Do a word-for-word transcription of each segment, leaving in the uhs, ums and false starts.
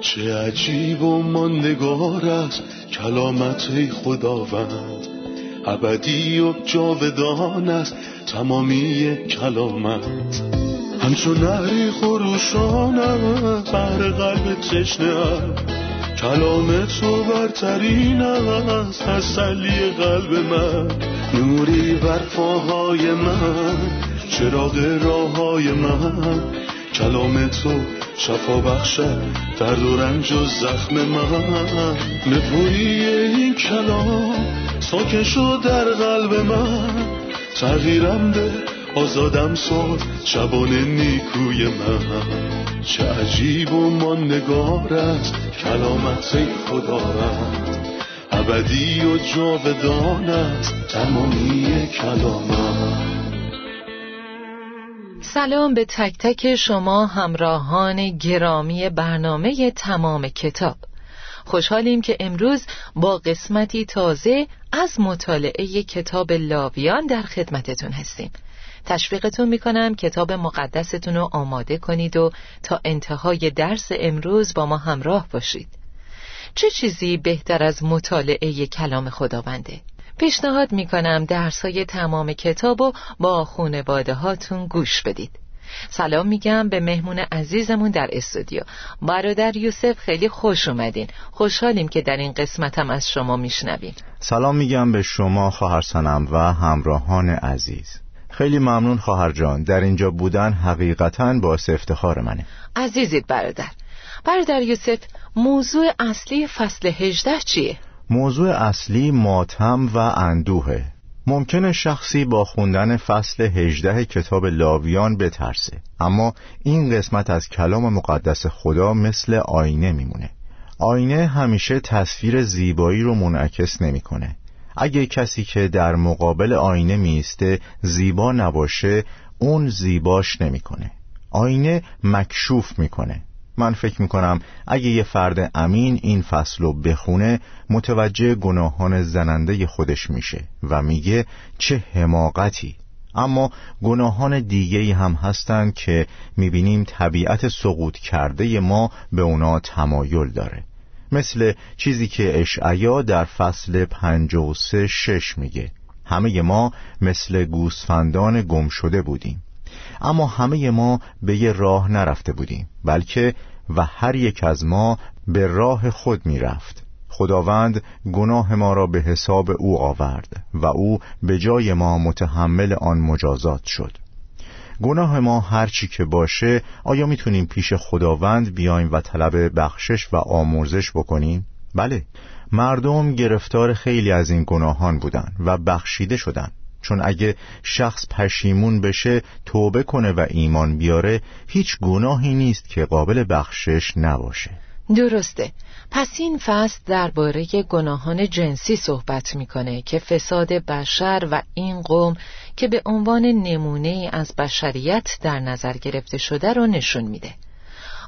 چه عجیب و ماندگار است کلامت خداوند، ابدی و جاودان است تمامی کلامت. همچون نهری خروشانم بر قلب تشنه‌ام، کلام تو برترین است تسلی قلب من. نوری بر پاهای من، چراغ راههای من، کلام تو شفا بخشد درد و رنج و زخم من. نپویی این کلام ساکن شد در قلب من، تغییرم ده، آزادم ساز شبانه نیکوی من. چه عجیب و ماندگار است کلامت خدا رد، ابدی و جاودان است تمامی کلامت. سلام به تک تک شما همراهان گرامی برنامه تمام کتاب. خوشحالیم که امروز با قسمتی تازه از مطالعه کتاب لاویان در خدمتتون هستیم. تشویقتون میکنم کتاب مقدستون رو آماده کنید و تا انتهای درس امروز با ما همراه باشید. چه چیزی بهتر از مطالعه کلام خداونده؟ پیشنهاد میکنم درس‌های تمام کتابو با خانواده هاتون گوش بدید. سلام میگم به مهمون عزیزمون در استودیو، برادر یوسف، خیلی خوش اومدین. خوشحالیم که در این قسمتم از شما میشنویم. سلام میگم به شما خواهر صنم و همراهان عزیز. خیلی ممنون خواهر جان، در اینجا بودن حقیقتاً باعث افتخار منه. عزیزید برادر. برادر یوسف، موضوع اصلی فصل هجده چیه؟ موضوع اصلی ماتم و اندوهه. ممکنه شخصی با خوندن فصل هجده کتاب لاویان بترسه، اما این قسمت از کلام مقدس خدا مثل آینه میمونه. آینه همیشه تصویر زیبایی رو منعکس نمیکنه. اگه کسی که در مقابل آینه میسته زیبا نباشه، اون زیباش نمیکنه. آینه مکشوف میکنه. من فکر میکنم اگه یه فرد امین این فصل رو بخونه، متوجه گناهان زننده خودش میشه و میگه چه حماقتی. اما گناهان دیگه‌ای هم هستن که میبینیم طبیعت سقوط کرده ما به اونا تمایل داره، مثل چیزی که اشعیا در فصل پنجاه و سه شش میگه: همه ما مثل گوسفندان گم شده بودیم، اما همه ما به یه راه نرفته بودیم، بلکه و هر یک از ما به راه خود می رفت. خداوند گناه ما را به حساب او آورد و او به جای ما متحمل آن مجازات شد. گناه ما هر چی که باشه، آیا می تونیم پیش خداوند بیایم و طلب بخشش و آمرزش بکنیم؟ بله، مردم گرفتار خیلی از این گناهان بودن و بخشیده شدن. چون اگه شخص پشیمون بشه، توبه کنه و ایمان بیاره، هیچ گناهی نیست که قابل بخشش نباشه. درسته. پس این فصل درباره گناهان جنسی صحبت میکنه که فساد بشر و این قوم که به عنوان نمونه از بشریت در نظر گرفته شده رو نشون میده.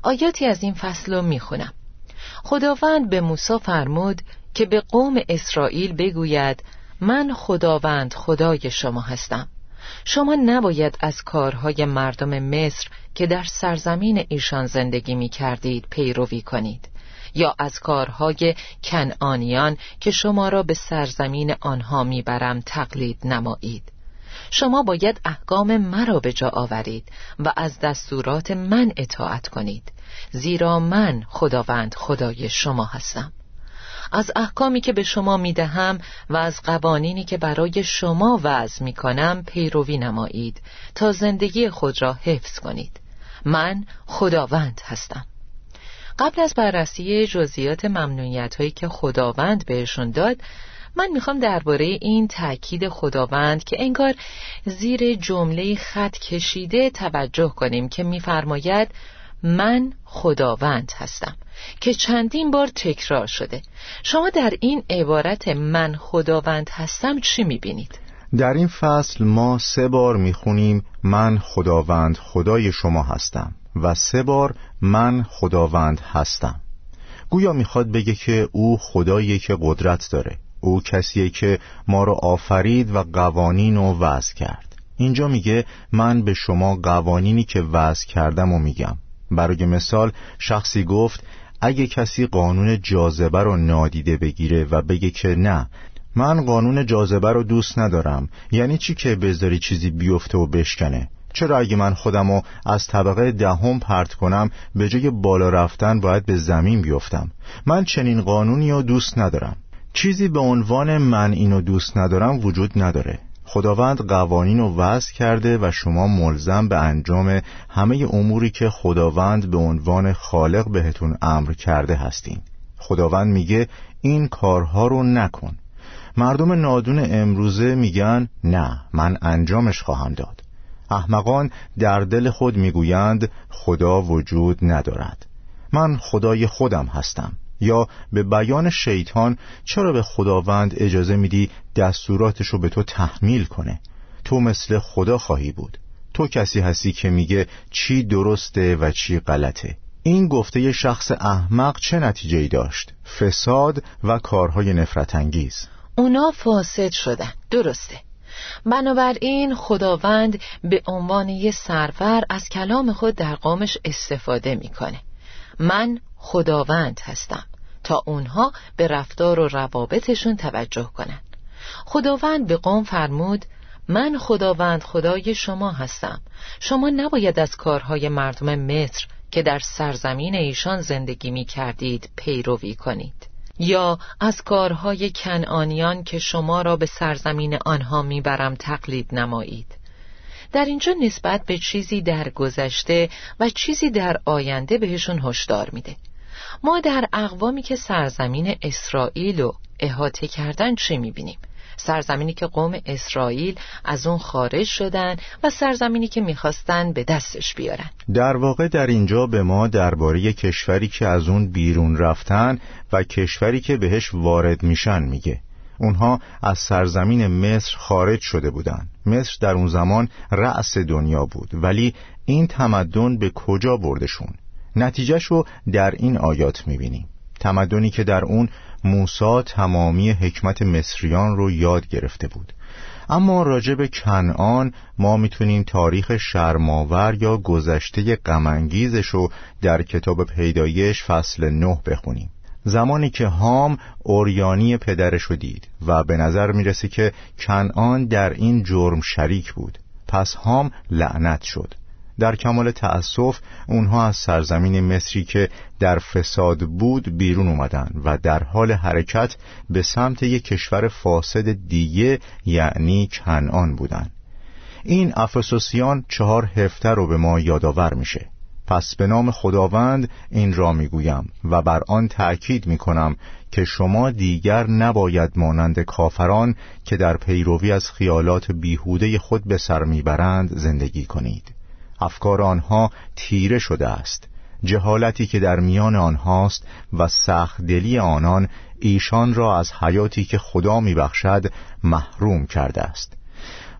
آیاتی از این فصل رو میخونم. خداوند به موسی فرمود که به قوم اسرائیل بگوید: من خداوند خدای شما هستم. شما نباید از کارهای مردم مصر که در سرزمین ایشان زندگی می کردید پیروی کنید، یا از کارهای کنعانیان که شما را به سرزمین آنها می برم تقلید نمایید. شما باید احکام مرا به جا آورید و از دستورات من اطاعت کنید، زیرا من خداوند خدای شما هستم. از احکامی که به شما میدهم و از قوانینی که برای شما وضع میکنم پیروی نمایید تا زندگی خود را حفظ کنید. من خداوند هستم. قبل از بررسی جزئیات ممنوعیت‌هایی که خداوند بهشون داد، من میخوام درباره این تأکید خداوند که انگار زیر جمله خط کشیده توجه کنیم که میفرماید من خداوند هستم که چندین بار تکرار شده. شما در این عبارت من خداوند هستم چی میبینید؟ در این فصل ما سه بار میخونیم من خداوند خدای شما هستم و سه بار من خداوند هستم. گویا میخواد بگه که او خدایی که قدرت داره، او کسیه که ما رو آفرید و قوانین رو وضع کرد. اینجا میگه من به شما قوانینی که وضع کردم و میگم. برای مثال شخصی گفت اگه کسی قانون جاذبه رو نادیده بگیره و بگه که نه من قانون جاذبه رو دوست ندارم، یعنی چی که بذاری چیزی بیفته و بشکنه؟ چرا اگه من خودمو از طبقه دهم پرت کنم به جای بالا رفتن باید به زمین بیفتم؟ من چنین قانونی رو دوست ندارم. چیزی به عنوان من اینو دوست ندارم وجود نداره. خداوند قوانین رو وضع کرده و شما ملزم به انجام همه اموری که خداوند به عنوان خالق بهتون امر کرده هستین. خداوند میگه این کارها رو نکن. مردم نادون امروزه میگن نه من انجامش خواهم داد. احمقان در دل خود میگویند خدا وجود ندارد، من خدای خودم هستم. یا به بیان شیطان چرا به خداوند اجازه میدی دستوراتشو به تو تحمیل کنه؟ تو مثل خدا خواهی بود. تو کسی هستی که میگه چی درسته و چی غلطه. این گفته شخص احمق چه نتیجه‌ای داشت؟ فساد و کارهای نفرت انگیز. اونا فاسد شدن، درسته. بنابراین خداوند به عنوان یه سرور از کلام خود در قامش استفاده میکنه. من خداوند هستم تا اونها به رفتار و روابطشون توجه کنن. خداوند به قوم فرمود من خداوند خدای شما هستم، شما نباید از کارهای مردم مصر که در سرزمین ایشان زندگی می کردید پیروی کنید، یا از کارهای کنعانیان که شما را به سرزمین آنها می برم تقلید نمایید. در اینجا نسبت به چیزی در گذشته و چیزی در آینده بهشون هشدار میده. ما در اقوامی که سرزمین اسرائیل رو احاطه کردن چه میبینیم؟ سرزمینی که قوم اسرائیل از اون خارج شدن و سرزمینی که میخواستن به دستش بیارن. در واقع در اینجا به ما درباره کشوری که از اون بیرون رفتن و کشوری که بهش وارد میشن میگه. اونها از سرزمین مصر خارج شده بودند. مصر در اون زمان رأس دنیا بود، ولی این تمدن به کجا بردشون؟ نتیجهشو در این آیات میبینیم. تمدنی که در اون موسی تمامی حکمت مصریان رو یاد گرفته بود. اما راجع به کنعان ما میتونیم تاریخ شرم‌آور یا گذشته غم‌انگیزشو در کتاب پیدایش فصل نه بخونیم. زمانی که هام اوریانی پدرش رو دید و به نظر میرسه که کنعان در این جرم شریک بود، پس هام لعنت شد. در کمال تأسف اونها از سرزمین مصری که در فساد بود بیرون اومدن و در حال حرکت به سمت یک کشور فاسد دیگه یعنی کنعان بودن. این افسوسیان چهار هفته رو به ما یادآور میشه. پس به نام خداوند این را میگویم و بر آن تأکید میکنم که شما دیگر نباید مانند کافران که در پیروی از خیالات بیهوده خود به سر میبرند زندگی کنید. افکار آنها تیره شده است. جهالتی که در میان آنهاست و سخت‌دلی آنان ایشان را از حیاتی که خدا میبخشد محروم کرده است.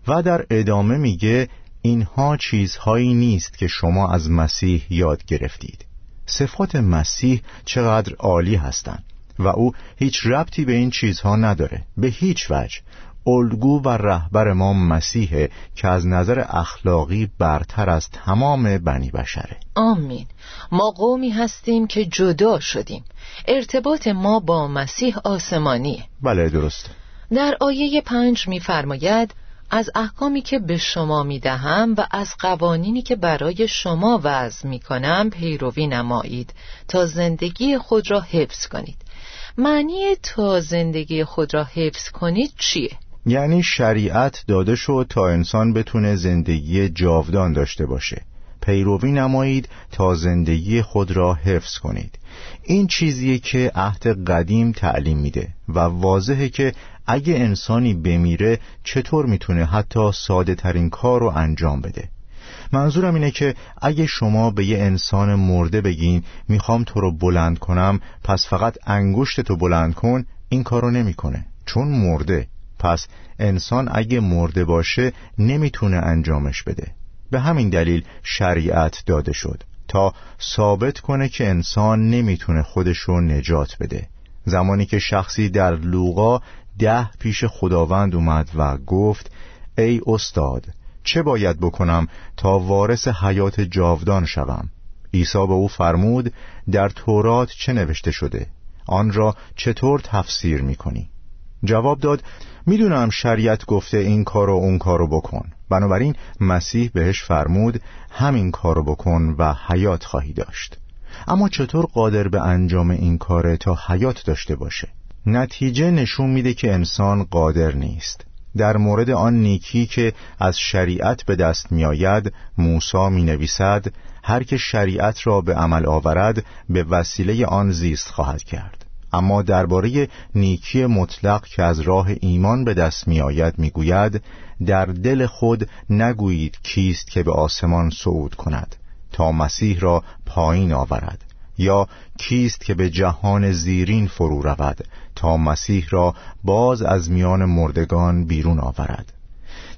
و در ادامه میگه اینها چیزهایی نیست که شما از مسیح یاد گرفتید. صفات مسیح چقدر عالی هستند و او هیچ ربطی به این چیزها نداره، به هیچ وجه. الگو و رهبر ما مسیحه که از نظر اخلاقی برتر از تمام بنی بشره. آمین. ما قومی هستیم که جدا شدیم. ارتباط ما با مسیح آسمانیه. بله درست. در آیه پنج می‌فرماید از احکامی که به شما میدهم و از قوانینی که برای شما وضع میکنم پیروی نمایید تا زندگی خود را حفظ کنید. معنی تا زندگی خود را حفظ کنید چیه؟ یعنی شریعت داده شد تا انسان بتونه زندگی جاودان داشته باشه. پیروی نمایید تا زندگی خود را حفظ کنید. این چیزیه که عهد قدیم تعلیم میده و واضحه که اگه انسانی بمیره چطور میتونه حتی ساده ترین کار رو انجام بده. منظورم اینه که اگه شما به یه انسان مرده بگین میخوام تو رو بلند کنم، پس فقط انگشت تو بلند کن، این کارو نمیکنه چون مرده. پس انسان اگه مرده باشه نمیتونه انجامش بده. به همین دلیل شریعت داده شد تا ثابت کنه که انسان نمیتونه خودش رو نجات بده. زمانی که شخصی در لوقا ده پیش خداوند اومد و گفت ای استاد چه باید بکنم تا وارث حیات جاودان شوم؟ عیسی به او فرمود: در تورات چه نوشته شده؟ آن را چطور تفسیر می‌کنی؟ جواب داد: میدونم شریعت گفته این کارو اون کارو بکن. بنابراین مسیح بهش فرمود: همین کارو بکن و حیات خواهی داشت. اما چطور قادر به انجام این کار تا حیات داشته باشه؟ نتیجه نشون میده که انسان قادر نیست. در مورد آن نیکی که از شریعت به دست میآید، موسی مینویسد: هر که شریعت را به عمل آورد به وسیله آن زیست خواهد کرد. اما درباره نیکی مطلق که از راه ایمان به دست میآید میگوید: در دل خود نگویید کیست که به آسمان صعود کند تا مسیح را پایین آورد، یا کیست که به جهان زیرین فرو رود تا مسیح را باز از میان مردگان بیرون آورد.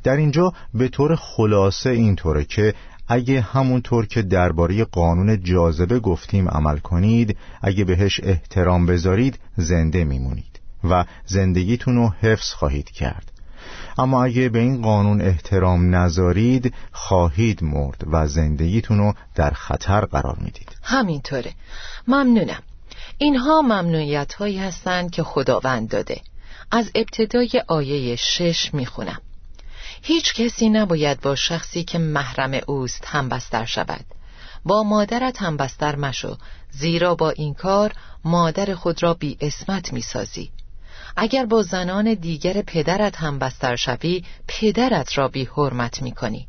در اینجا به طور خلاصه اینطوره که اگه همونطور که درباره قانون جاذبه گفتیم عمل کنید، اگه بهش احترام بذارید زنده میمونید و زندگیتون رو حفظ خواهید کرد. اما اگه به این قانون احترام نذارید خواهید مرد و زندگیتون رو در خطر قرار میدید. همینطوره. ممنونم. اینها ممنوعیت هایی هستند که خداوند داده. از ابتدای آیه شش میخونم: هیچ کسی نباید با شخصی که محرم اوست همبستر شود. با مادرت همبستر مشو، زیرا با این کار مادر خود را بی عصمت میسازی. اگر با زنان دیگر پدرت همبستر شوی، پدرت را بی حرمت میکنی.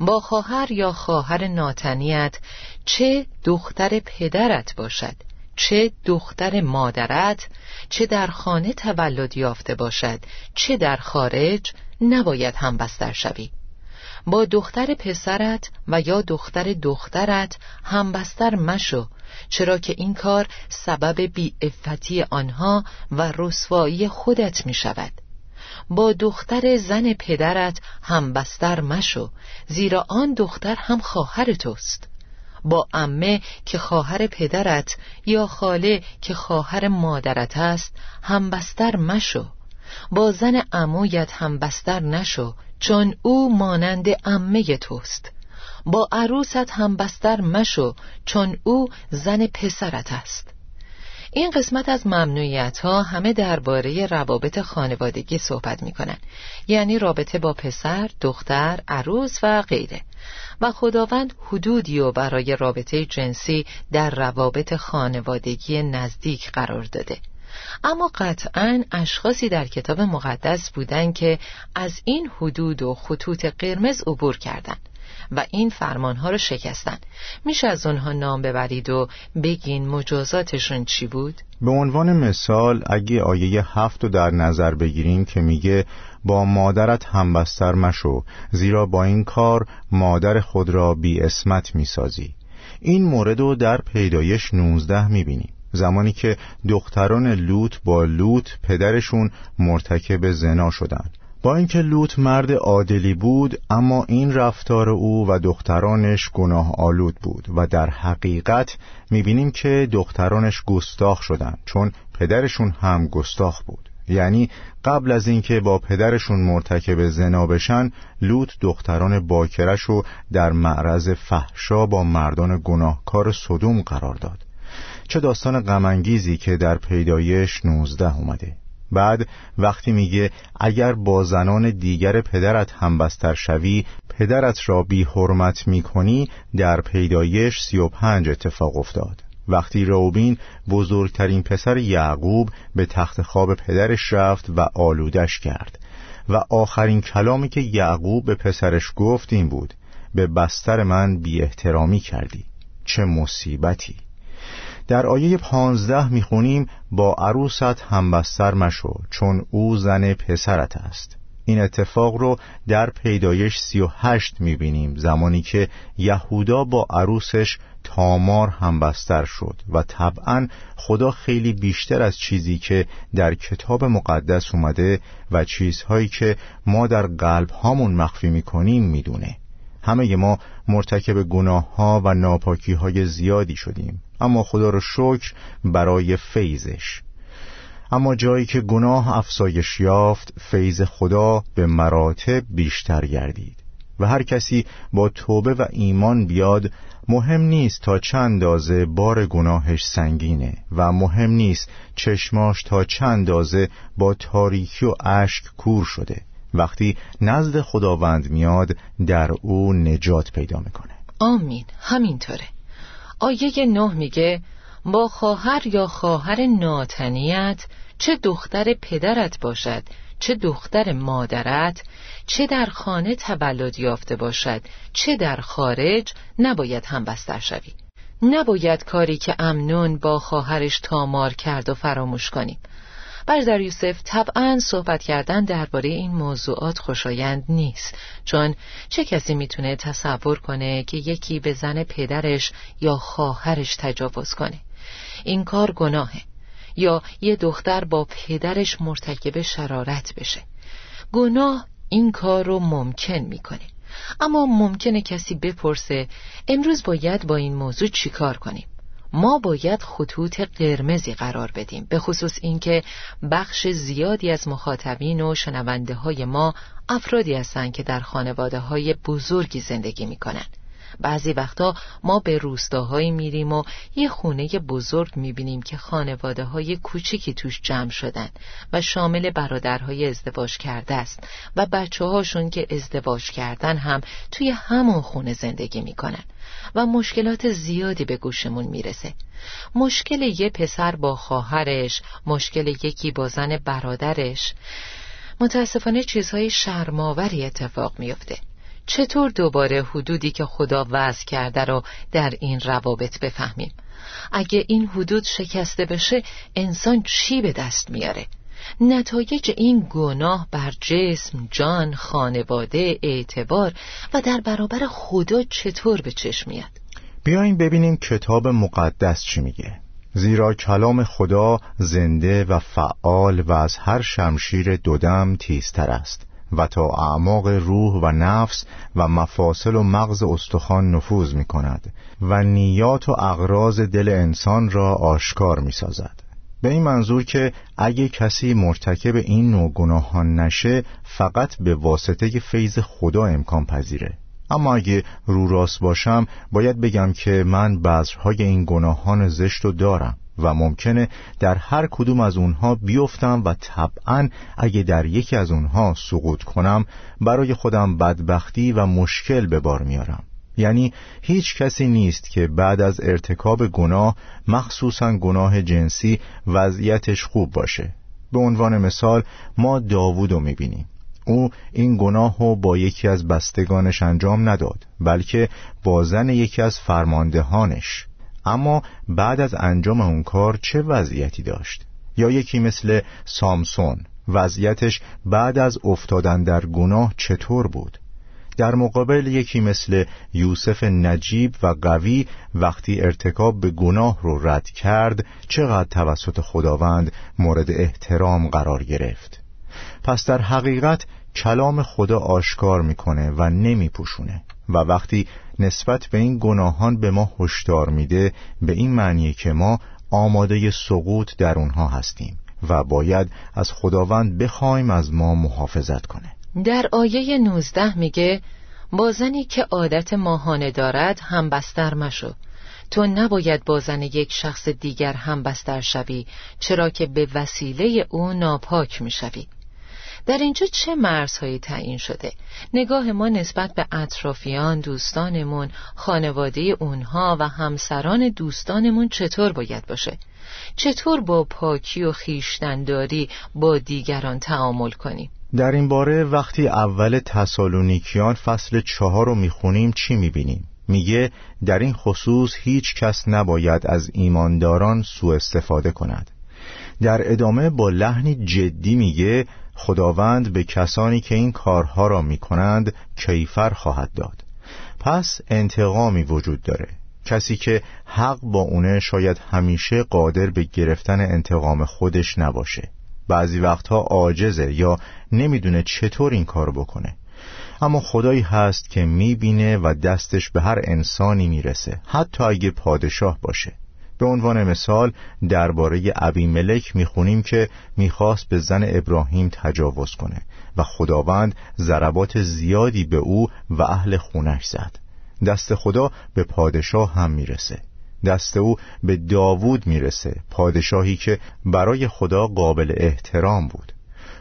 با خواهر یا خواهر ناتنیت، چه دختر پدرت باشد، چه دختر مادرت، چه در خانه تولد یافته باشد، چه در خارج، نباید همبستر شوی. با دختر پسرت و یا دختر دخترت همبستر مشو، چرا که این کار سبب بیعفتی آنها و رسوایی خودت می شود. با دختر زن پدرت همبستر مشو، زیرا آن دختر هم خواهر توست. با عمه که خواهر پدرت یا خاله که خواهر مادرت است همبستر مشو. با زن عمویت همبستر نشو، چون او مانند عمه توست. با عروست همبستر مشو، چون او زن پسرت است. این قسمت از ممنوعیت ها همه درباره روابط خانوادگی صحبت می کنن، یعنی رابطه با پسر، دختر، عروس و غیره. و خداوند حدودی و برای رابطه جنسی در روابط خانوادگی نزدیک قرار داده. اما قطعاً اشخاصی در کتاب مقدس بودند که از این حدود و خطوط قرمز عبور کردند و این فرمانها رو شکستن. میشه از اونها نام ببرید و بگین مجازاتشون چی بود؟ به عنوان مثال اگه آیه هفت رو در نظر بگیریم که میگه: با مادرت همبستر مشو، زیرا با این کار مادر خود را بی عصمت میسازی. این مورد رو در پیدایش نوزده میبینیم، زمانی که دختران لوط با لوط پدرشون مرتکب زنا شدند. با اینکه لوط مرد عادلی بود، اما این رفتار او و دخترانش گناه آلود بود و در حقیقت می‌بینیم که دخترانش گستاخ شدند، چون پدرشون هم گستاخ بود. یعنی قبل از اینکه با پدرشون مرتکب زنا بشن، لوط دختران باکره‌شو در معرض فحشا با مردان گناهکار سدوم قرار داد. چه داستان غم‌انگیزی که در پیدایش نوزده اومده. بعد وقتی میگه اگر با زنان دیگر پدرت همبستر شوی پدرت را بی حرمت میکنی، در پیدایش سی و پنج اتفاق افتاد. وقتی روبین بزرگترین پسر یعقوب به تخت خواب پدرش رفت و آلودش کرد و آخرین کلامی که یعقوب به پسرش گفت این بود: به بستر من بی احترامی کردی. چه مصیبتی! در آیه پانزده میخونیم: با عروست همبستر مشو، چون او زن پسرت است. این اتفاق رو در پیدایش سی و هشت میبینیم، زمانی که یهودا با عروسش تامار همبستر شد و طبعاً خدا خیلی بیشتر از چیزی که در کتاب مقدس اومده و چیزهایی که ما در قلب هامون مخفی میکنیم میدونه. همه ما مرتکب گناه‌ها و ناپاکی‌های زیادی شدیم، اما خدا رو شکر برای فیضش. اما جایی که گناه افزایش یافت، فیض خدا به مراتب بیشتر گردید. و هر کسی با توبه و ایمان بیاد، مهم نیست تا چند اندازه بار گناهش سنگینه و مهم نیست چشماش تا چند اندازه با تاریکی و اشک کور شده. وقتی نزد خداوند میاد، در او نجات پیدا میکنه. آمین، همینطوره. آیه نه میگه با خواهر یا خواهر ناتنیت، چه دختر پدرت باشد، چه دختر مادرت، چه در خانه تولد یافته باشد، چه در خارج، نباید همبستر شوی. نباید کاری که امنون با خواهرش تامار کرد و فراموش کنیم. برادر یوسف طبعاً صحبت کردن درباره این موضوعات خوشایند نیست، چون چه کسی میتونه تصور کنه که یکی به زن پدرش یا خواهرش تجاوز کنه؟ این کار گناهه. یا یه دختر با پدرش مرتکب شرارت بشه. گناه این کار رو ممکن میکنه. اما ممکنه کسی بپرسه امروز باید با این موضوع چی کار کنیم؟ ما باید خطوط قرمزی قرار بدیم، به خصوص اینکه بخش زیادی از مخاطبین و شنونده های ما افرادی هستند که در خانواده های بزرگی زندگی میکنن. بعضی وقتا ما به روستاهایی میریم و یه خونه بزرگ میبینیم که خانواده های کوچیکی توش جمع شدن و شامل برادرهای ازدواج کرده است و بچه هاشون که ازدواج کردن هم توی همون خونه زندگی میکنن و مشکلات زیادی به گوشمون میرسه. مشکل یه پسر با خواهرش، مشکل یکی با زن برادرش. متاسفانه چیزهای شرم‌آوری اتفاق میفته. چطور دوباره حدودی که خدا وضع کرده رو در این روابط بفهمیم؟ اگه این حدود شکسته بشه، انسان چی به دست میاره؟ نتایج این گناه بر جسم، جان، خانواده، اعتبار و در برابر خدا چطور به چشم میاد؟ بیاین ببینیم کتاب مقدس چی میگه. زیرا کلام خدا زنده و فعال و از هر شمشیر دودم تیزتر است و تا اعماق روح و نفس و مفاصل و مغز استخوان نفوذ می کند و نیات و اغراض دل انسان را آشکار می سازد. به این منظور که اگه کسی مرتکب این نوع گناهان نشه، فقط به واسطه فیض خدا امکان پذیره. اما اگه رو راست باشم، باید بگم که من بذرهای این گناهان زشت رو دارم و ممکنه در هر کدوم از اونها بیفتم و طبعاً اگه در یکی از اونها سقوط کنم، برای خودم بدبختی و مشکل به بار میارم. یعنی هیچ کسی نیست که بعد از ارتکاب گناه، مخصوصاً گناه جنسی، وضعیتش خوب باشه. به عنوان مثال ما داوود رو میبینیم. او این گناه رو با یکی از بستگانش انجام نداد، بلکه با زن یکی از فرماندهانش. اما بعد از انجام اون کار چه وضعیتی داشت؟ یا یکی مثل سامسون، وضعیتش بعد از افتادن در گناه چطور بود؟ در مقابل یکی مثل یوسف نجیب و قوی، وقتی ارتکاب به گناه رو رد کرد، چقدر توسط خداوند مورد احترام قرار گرفت؟ پس در حقیقت کلام خدا آشکار میکنه و نمیپوشونه و وقتی نسبت به این گناهان به ما هشدار میده، به این معنیه که ما آماده سقوط در اونها هستیم و باید از خداوند بخوایم از ما محافظت کنه. در آیه نوزده میگه با زنی که عادت ماهانه دارد همبستر مشو. تو نباید با زن یک شخص دیگر همبستر شوی، چرا که به وسیله او ناپاک میشوی. در اینجا چه مرزهایی تعیین شده؟ نگاه ما نسبت به اطرافیان، دوستانمون، خانواده اونها و همسران دوستانمون چطور باید باشه؟ چطور با پاکی و خویشتن‌داری با دیگران تعامل کنیم؟ در این باره وقتی اول تسالونیکیان فصل چهار رو میخونیم چی میبینیم؟ میگه در این خصوص هیچ کس نباید از ایمانداران سوء استفاده کند. در ادامه با لحنی جدی میگه خداوند به کسانی که این کارها را میکنند کیفر خواهد داد. پس انتقامی وجود داره. کسی که حق با اونه شاید همیشه قادر به گرفتن انتقام خودش نباشه. بعضی وقتها عاجزه یا نمیدونه چطور این کار بکنه. اما خدایی هست که میبینه و دستش به هر انسانی میرسه، حتی اگه پادشاه باشه. به عنوان مثال درباره ابیملک میخونیم که میخواست به زن ابراهیم تجاوز کنه و خداوند ضربات زیادی به او و اهل خونش زد. دست خدا به پادشاه هم میرسه، دست او به داوود میرسه، پادشاهی که برای خدا قابل احترام بود.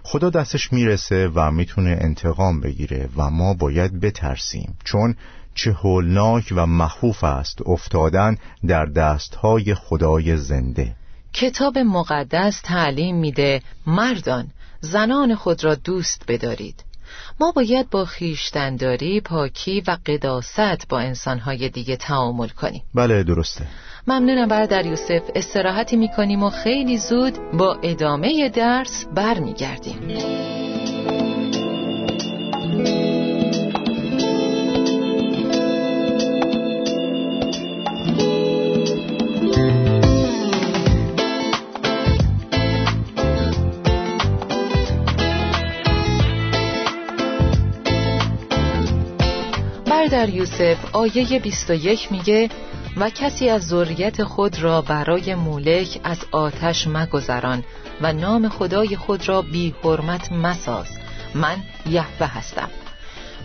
خدا دستش میرسه و میتونه انتقام بگیره و ما باید بترسیم، چون چه هولناک و مخوف است افتادن در دستهای خدای زنده. کتاب مقدس تعلیم میده مردان زنان خود را دوست بدارید. ما باید با خویشتنداری، پاکی و قداست با انسانهای دیگه تعامل کنیم. بله درسته. ممنونم برادر یوسف، استراحتی میکنیم و خیلی زود با ادامه درس برمیگردیم. در یوسف آیه بیست و یک میگه و کسی از ذریت خود را برای مولک از آتش مگذران و نام خدای خود را بی حرمت مساز، من یهوه هستم.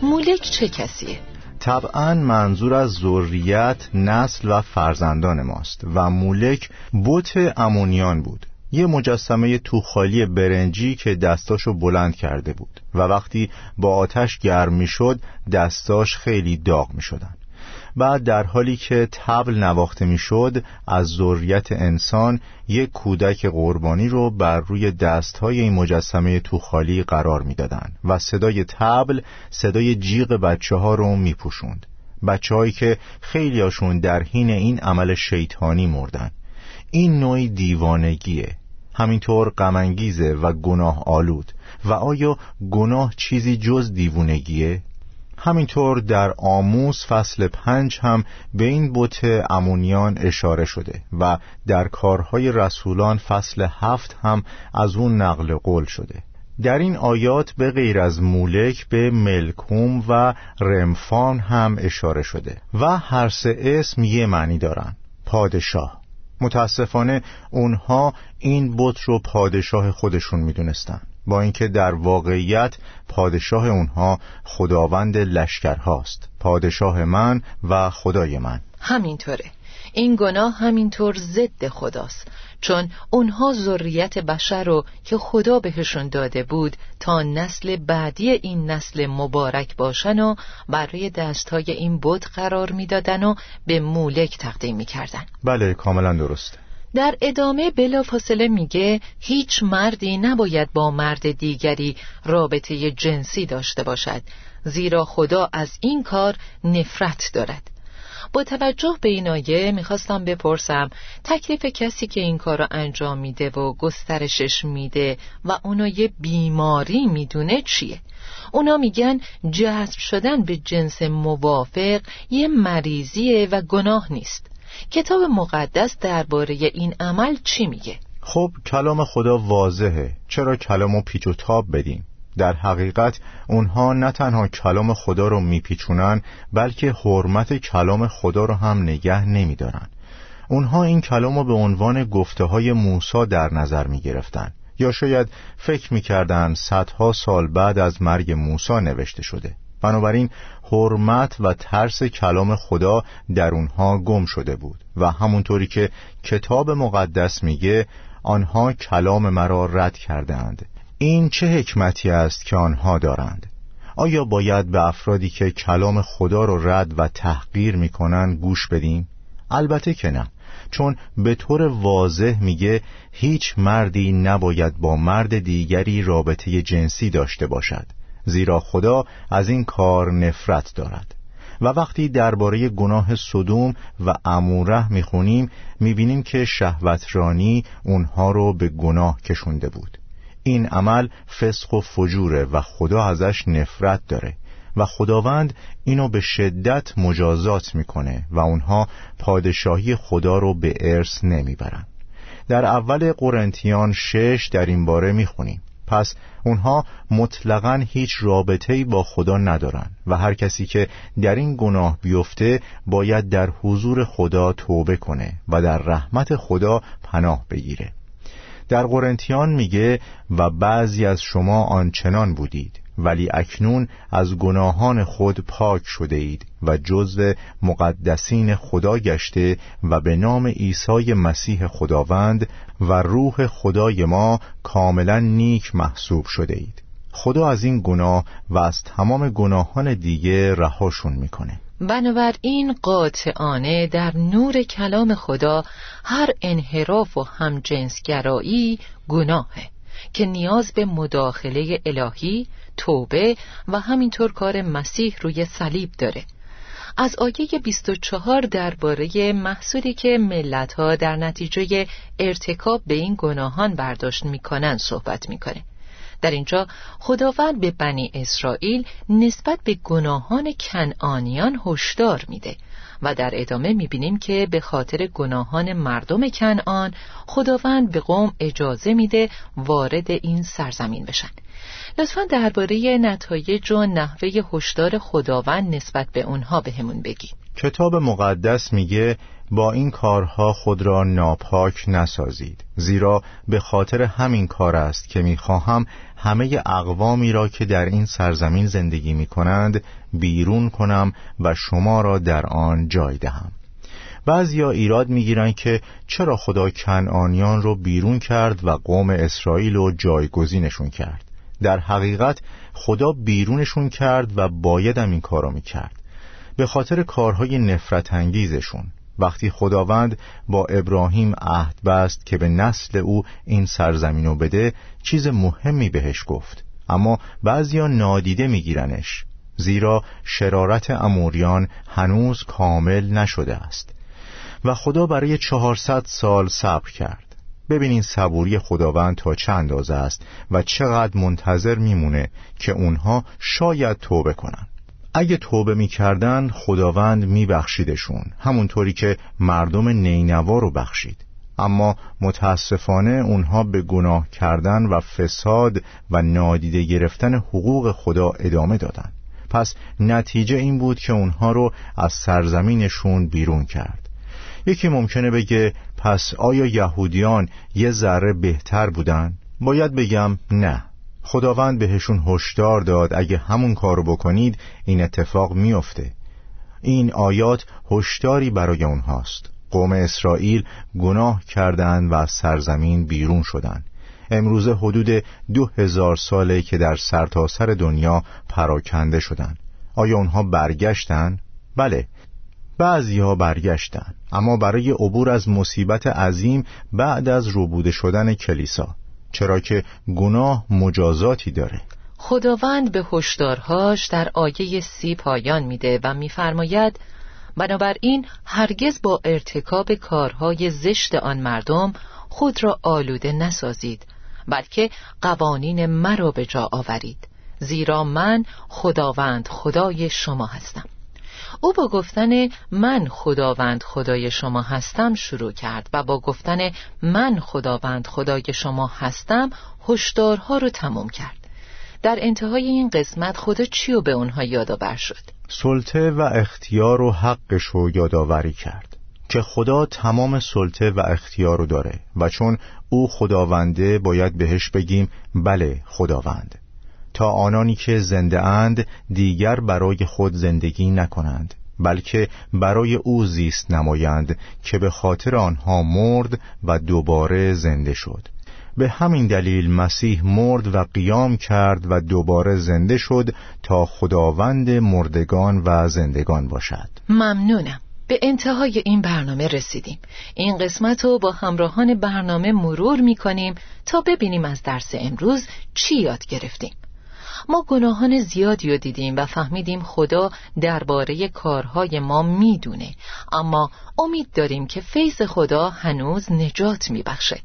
مولک چه کسیه؟ طبعا منظور از ذریت نسل و فرزندان ماست و مولک بت امونیان بود، یه مجسمه توخالی برنجی که دستاشو بلند کرده بود و وقتی با آتش گرم می شد دستاش خیلی داغ می شدن. بعد در حالی که طبل نواخته می شد از ذریت انسان یک کودک قربانی رو بر روی دستهای این مجسمه توخالی قرار می دادن و صدای طبل صدای جیغ بچه ها رو می پوشند، بچه هایی که خیلی هاشون در حین این عمل شیطانی مردن. این نوعی دیوانگیه، همینطور غم‌انگیزه و گناه آلود. و آیا گناه چیزی جز دیوانگیه؟ همینطور در آموز فصل پنج هم به این بت امونیان اشاره شده و در کارهای رسولان فصل هفت هم از اون نقل قول شده. در این آیات به غیر از مولک به ملکوم و رمفان هم اشاره شده و هر سه اسم یه معنی دارن، پادشاه. متاسفانه اونها این بت رو پادشاه خودشون میدونستن، با اینکه در واقعیت پادشاه اونها خداوند لشکرهاست، پادشاه من و خدای من. همینطوره، این گناه همینطور ضد خداست، چون اونها ذریت بشر رو که خدا بهشون داده بود تا نسل بعدی این نسل مبارک باشن و برای دستهای این بت قرار میدادن و به مولک تقدیم میکردن. بله کاملا درست. در ادامه بلافاصله میگه هیچ مردی نباید با مرد دیگری رابطه جنسی داشته باشد، زیرا خدا از این کار نفرت دارد. با توجه به این آیه میخواستم بپرسم تکلیف کسی که این کار رو انجام میده و گسترشش میده و اونو یه بیماری میدونه چیه؟ اونا میگن جذب شدن به جنس موافق یه مریضیه و گناه نیست. کتاب مقدس درباره این عمل چی میگه؟ خب کلام خدا واضحه، چرا کلامو پیچ و تاب بدیم؟ در حقیقت اونها نه تنها کلام خدا رو میپیچونن، بلکه حرمت کلام خدا رو هم نگه نمیدارن. اونها این کلام رو به عنوان گفته های موسی در نظر میگرفتن، یا شاید فکر میکردن صدها سال بعد از مرگ موسی نوشته شده. بنابراین حرمت و ترس کلام خدا در اونها گم شده بود و همونطوری که کتاب مقدس میگه آنها کلام مرا رد کردند. این چه حکمتی است که آنها دارند؟ آیا باید به افرادی که کلام خدا رو رد و تحقیر میکنن گوش بدیم؟ البته که نه، چون به طور واضح میگه هیچ مردی نباید با مرد دیگری رابطه جنسی داشته باشد، زیرا خدا از این کار نفرت دارد. و وقتی درباره گناه سدوم و عموره میخونیم میبینیم که شهوترانی اونها رو به گناه کشونده بود. این عمل فسق و فجوره و خدا ازش نفرت داره و خداوند اینو به شدت مجازات میکنه و اونها پادشاهی خدا رو به ارث نمیبرن. در اول قرنتیان شش در این باره میخونیم، پس اونها مطلقاً هیچ رابطه‌ای با خدا ندارن و هر کسی که در این گناه بیفته باید در حضور خدا توبه کنه و در رحمت خدا پناه بگیره. در قرنتیان میگه و بعضی از شما آنچنان بودید ولی اکنون از گناهان خود پاک شده اید و جزو مقدسین خدا گشته و به نام عیسی مسیح خداوند و روح خدای ما کاملا نیک محسوب شده اید. خدا از این گناه و از تمام گناهان دیگه رهاشون میکنه. بنابراین قاطعانه در نور کلام خدا هر انحراف و همجنسگرایی گناهه که نیاز به مداخله الهی، توبه و همینطور کار مسیح روی صلیب داره. از آیه بیست و چهار درباره محصولی که ملت‌ها در نتیجه ارتکاب به این گناهان برداشت می‌کنند صحبت می‌کنه. در اینجا خداوند به بنی اسرائیل نسبت به گناهان کنعانیان هشدار میده و در ادامه میبینیم که به خاطر گناهان مردم کنعان خداوند به قوم اجازه میده وارد این سرزمین بشن. لطفاً درباره نتایج و نحوه هشدار خداوند نسبت به اونها بهمون بگی. کتاب مقدس میگه با این کارها خود را ناپاک نسازید، زیرا به خاطر همین کار است که میخواهم همه اقوامی را که در این سرزمین زندگی میکنند بیرون کنم و شما را در آن جای دهم. بعضیا ایراد میگیرن که چرا خدا کنعانیان را بیرون کرد و قوم اسرائیل را جایگزینشون کرد. در حقیقت خدا بیرونشون کرد و باید هم این کارا میکرد به خاطر کارهای نفرت انگیزشون. وقتی خداوند با ابراهیم عهد بست که به نسل او این سرزمینو بده، چیز مهمی بهش گفت، اما بعضیا نادیده میگیرنش، زیرا شرارت اموریان هنوز کامل نشده است. و خدا برای چهارصد سال صبر کرد. ببینین صبوری خداوند تا چه اندازه است و چقدر منتظر میمونه که اونها شاید توبه کنن. اگه توبه میکردن خداوند میبخشیدشون، همونطوری که مردم نینوا رو بخشید. اما متاسفانه اونها به گناه کردن و فساد و نادیده گرفتن حقوق خدا ادامه دادن. پس نتیجه این بود که اونها رو از سرزمینشون بیرون کرد. یکی ممکنه بگه پس آیا یهودیان یه ذره بهتر بودن؟ باید بگم نه. خداوند بهشون هشدار داد اگه همون کارو بکنید این اتفاق میفته. این آیات هشداری برای اونهاست. قوم اسرائیل گناه کردند و از سرزمین بیرون شدند. امروز حدود دو هزار ساله که در سرتاسر دنیا پراکنده شدند. آیا اونها برگشتن؟ بله، بعضی‌ها برگشتن، اما برای عبور از مصیبت عظیم بعد از ربوده شدن کلیسا، چرا که گناه مجازاتی داره. خداوند به هشدارهاش در آیه سی پایان میده و میفرماید بنابراین هرگز با ارتکاب کارهای زشت آن مردم خود را آلوده نسازید، بلکه قوانین مرا به جا آورید، زیرا من خداوند خدای شما هستم. او با گفتن من خداوند خدای شما هستم شروع کرد و با گفتن من خداوند خدای شما هستم هشدارها رو تمام کرد. در انتهای این قسمت خدا چی رو به اونها یادآور شد؟ سلطه و اختیار و حقش رو یادآوری کرد که خدا تمام سلطه و اختیار رو داره و چون او خداونده باید بهش بگیم بله خداوند. تا آنانی که زنده اند دیگر برای خود زندگی نکنند، بلکه برای او زیست نمایند که به خاطر آنها مرد و دوباره زنده شد. به همین دلیل مسیح مرد و قیام کرد و دوباره زنده شد تا خداوند مردگان و زندگان باشد. ممنونم. به انتهای این برنامه رسیدیم. این قسمت رو با همراهان برنامه مرور می‌کنیم تا ببینیم از درس امروز چی یاد گرفتیم. ما گناهان زیادی رو دیدیم و فهمیدیم خدا درباره کارهای ما میدونه، اما امید داریم که فیض خدا هنوز نجات میبخشه.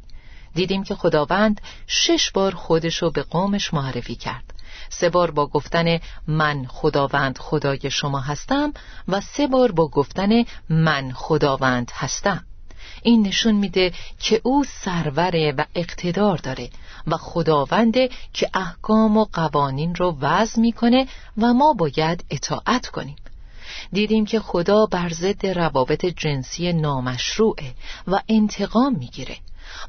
دیدیم که خداوند شش بار خودشو به قومش معرفی کرد، سه بار با گفتن من خداوند خدای شما هستم و سه بار با گفتن من خداوند هستم. این نشون میده که او سروره و اقتدار داره و خداونده که احکام و قوانین رو وضع میکنه و ما باید اطاعت کنیم. دیدیم که خدا بر ضد روابط جنسی نامشروعه و انتقام میگیره.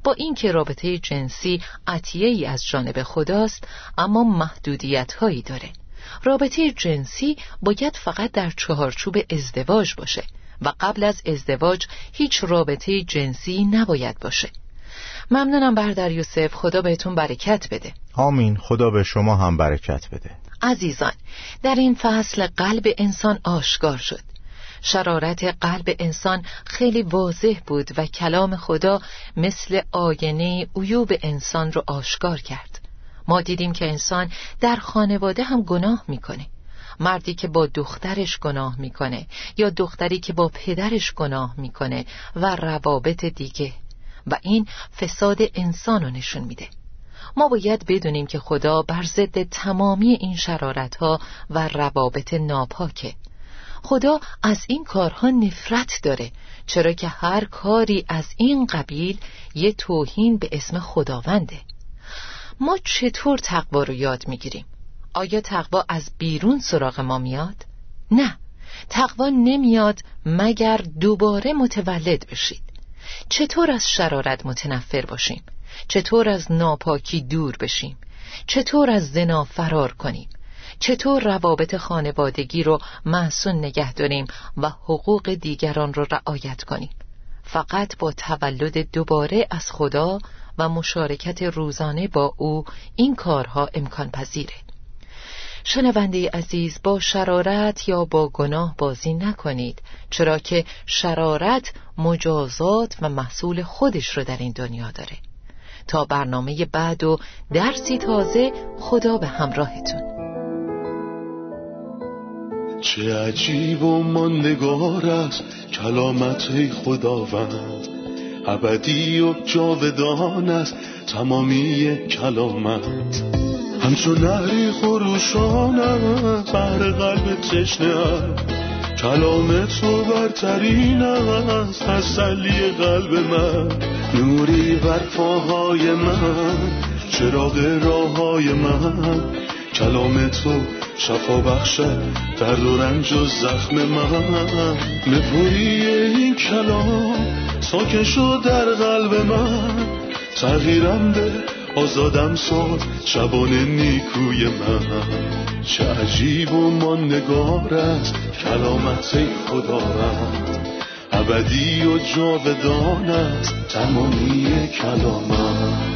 با اینکه رابطه جنسی عطیه‌ای از جانب خداست، اما محدودیت‌هایی داره. رابطه جنسی باید فقط در چهارچوب ازدواج باشه و قبل از ازدواج هیچ رابطه جنسی نباید باشه. ممنونم برادر یوسف، خدا بهتون برکت بده. آمین، خدا به شما هم برکت بده. عزیزان، در این فصل قلب انسان آشکار شد. شرارت قلب انسان خیلی واضح بود و کلام خدا مثل آینه عیوب انسان رو آشکار کرد. ما دیدیم که انسان در خانواده هم گناه میکنه. مردی که با دخترش گناه میکنه یا دختری که با پدرش گناه میکنه و روابط دیگه، و این فساد انسان رو نشون میده. ما باید بدونیم که خدا بر ضد تمامی این شرارت‌ها و روابط ناپاکه. خدا از این کارها نفرت داره، چرا که هر کاری از این قبیل یه توهین به اسم خداونده. ما چطور تقوا رو یاد میگیریم؟ آیا تقوا از بیرون سراغ ما میاد؟ نه، تقوا نمیاد مگر دوباره متولد بشید. چطور از شرارت متنفر باشیم؟ چطور از ناپاکی دور بشیم؟ چطور از زنا فرار کنیم؟ چطور روابط خانوادگی رو محصون نگه داریم و حقوق دیگران رو رعایت کنیم؟ فقط با تولد دوباره از خدا و مشارکت روزانه با او این کارها امکان پذیره. شنونده عزیز، با شرارت یا با گناه بازی نکنید، چرا که شرارت مجازات و محصول خودش رو در این دنیا داره. تا برنامه بعد و درسی تازه، خدا به همراهتون. چه عجیب و ماندگار است کلامت خداوند، ابدی و جاودان است تمامی کلامت. همچون نهری خروشان است بر قلب تشنه است، کلام تو برترین است تسلی قلب من. نوری بر پاهای من، چراغ راههای من. کلام تو شفا بخشد درد و رنج و زخم من. نپویی این کلام ساکن شد در قلب من. تغییرم ده، آزادم ساز، شبان نیکوی من. چه عجیب و ماندگار است کلامت خدا رد، ابدی و جاودان است تمامی کلامت.